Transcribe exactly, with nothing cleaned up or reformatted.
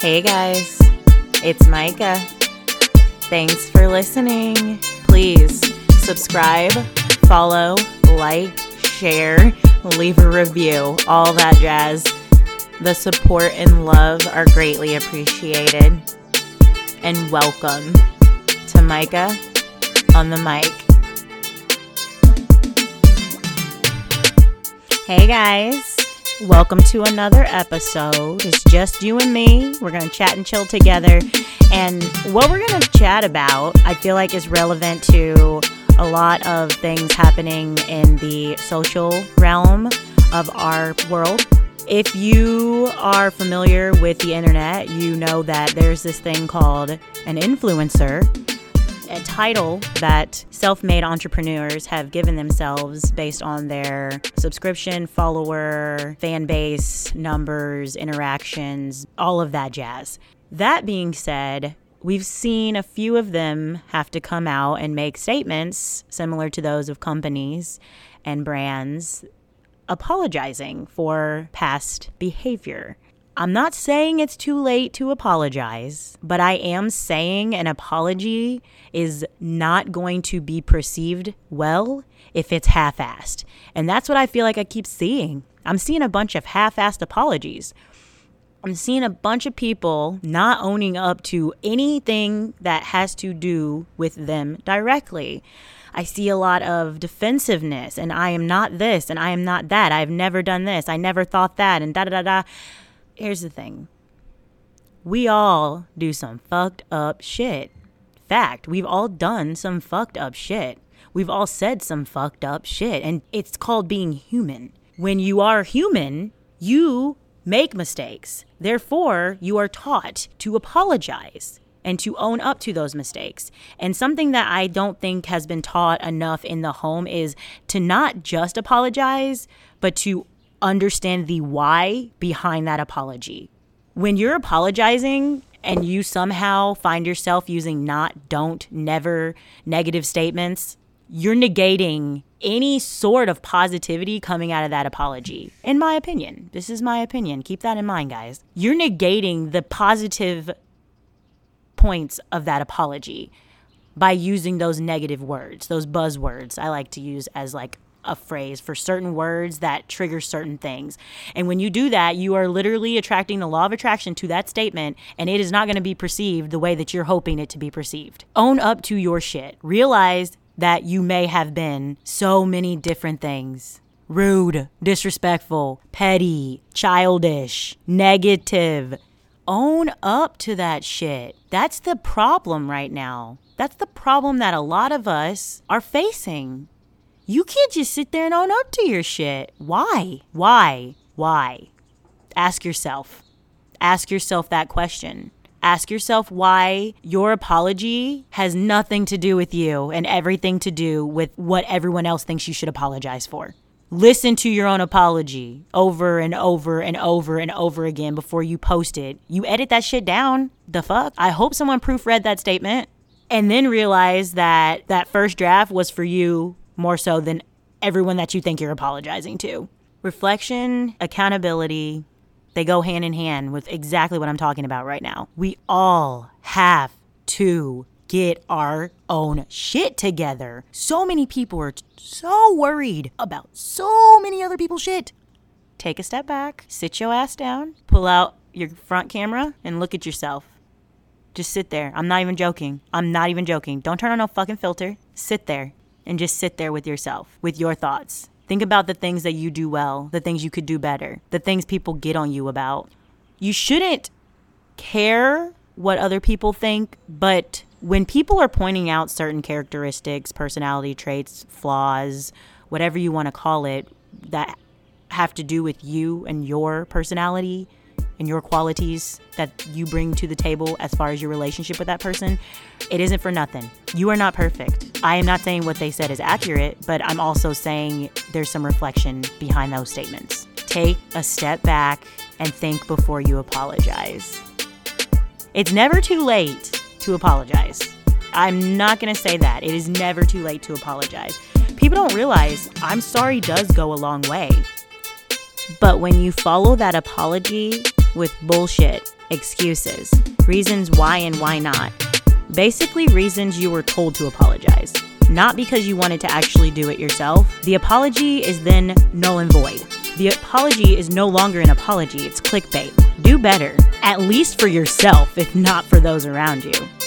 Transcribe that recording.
Hey guys, it's Micah. Thanks for listening. Please subscribe, follow, like, share, leave a review, all that jazz. The support and love are greatly appreciated. And welcome to Micah on the mic. Hey guys, welcome to another episode. It's just you and me. We're going to chat and chill together. And what we're going to chat about, I feel like, is relevant to a lot of things happening in the social realm of our world. If you are familiar with the internet, you know that there's this thing called an influencer, a title that self-made entrepreneurs have given themselves based on their subscription, follower, fan base, numbers, interactions, all of that jazz. That being said, we've seen a few of them have to come out and make statements similar to those of companies and brands apologizing for past behavior. I'm not saying it's too late to apologize, but I am saying an apology is not going to be perceived well if it's half-assed. And that's what I feel like I keep seeing. I'm seeing a bunch of half-assed apologies. I'm seeing a bunch of people not owning up to anything that has to do with them directly. I see a lot of defensiveness and I am not this and I am not that. I've never done this. I never thought that and da-da-da-da. Here's the thing. We all do some fucked up shit. Fact, we've all done some fucked up shit. We've all said some fucked up shit. And it's called being human. When you are human, you make mistakes. Therefore, you are taught to apologize and to own up to those mistakes. And something that I don't think has been taught enough in the home is to not just apologize, but to understand the why behind that apology. When you're apologizing and you somehow find yourself using not, don't, never, negative statements, you're negating any sort of positivity coming out of that apology. In my opinion, this is my opinion. Keep that in mind, guys. You're negating the positive points of that apology by using those negative words, those buzzwords I like to use as like a phrase for certain words that trigger certain things. And when you do that, you are literally attracting the law of attraction to that statement, and it is not going to be perceived the way that you're hoping it to be perceived. Own up to your shit. Realize that you may have been so many different things. Rude, disrespectful, petty, childish, negative. Own up to that shit. That's the problem right now. That's the problem that a lot of us are facing. You can't just sit there and own up to your shit. Why? Why? Why? Ask yourself. Ask yourself that question. Ask yourself why your apology has nothing to do with you and everything to do with what everyone else thinks you should apologize for. Listen to your own apology over and over and over and over again before you post it. You edit that shit down. The fuck? I hope someone proofread that statement and then realize that that first draft was for you more so than everyone that you think you're apologizing to. Reflection, accountability, they go hand in hand with exactly what I'm talking about right now. We all have to get our own shit together. So many people are so worried about so many other people's shit. Take a step back, sit your ass down, pull out your front camera and look at yourself. Just sit there. I'm not even joking. I'm not even joking. Don't turn on no fucking filter. Sit there. And just sit there with yourself, with your thoughts. Think about the things that you do well, the things you could do better, the things people get on you about. You shouldn't care what other people think, but when people are pointing out certain characteristics, personality traits, flaws, whatever you want to call it, that have to do with you and your personality and your qualities that you bring to the table as far as your relationship with that person, it isn't for nothing. You are not perfect. I am not saying what they said is accurate, but I'm also saying there's some reflection behind those statements. Take a step back and think before you apologize. It's never too late to apologize. I'm not going to say that. It is never too late to apologize. People don't realize I'm sorry does go a long way. But when you follow that apology with bullshit, excuses, reasons why and why not. Basically reasons you were told to apologize, not because you wanted to actually do it yourself. The apology is then null and void. The apology is no longer an apology, it's clickbait. Do better, at least for yourself, if not for those around you.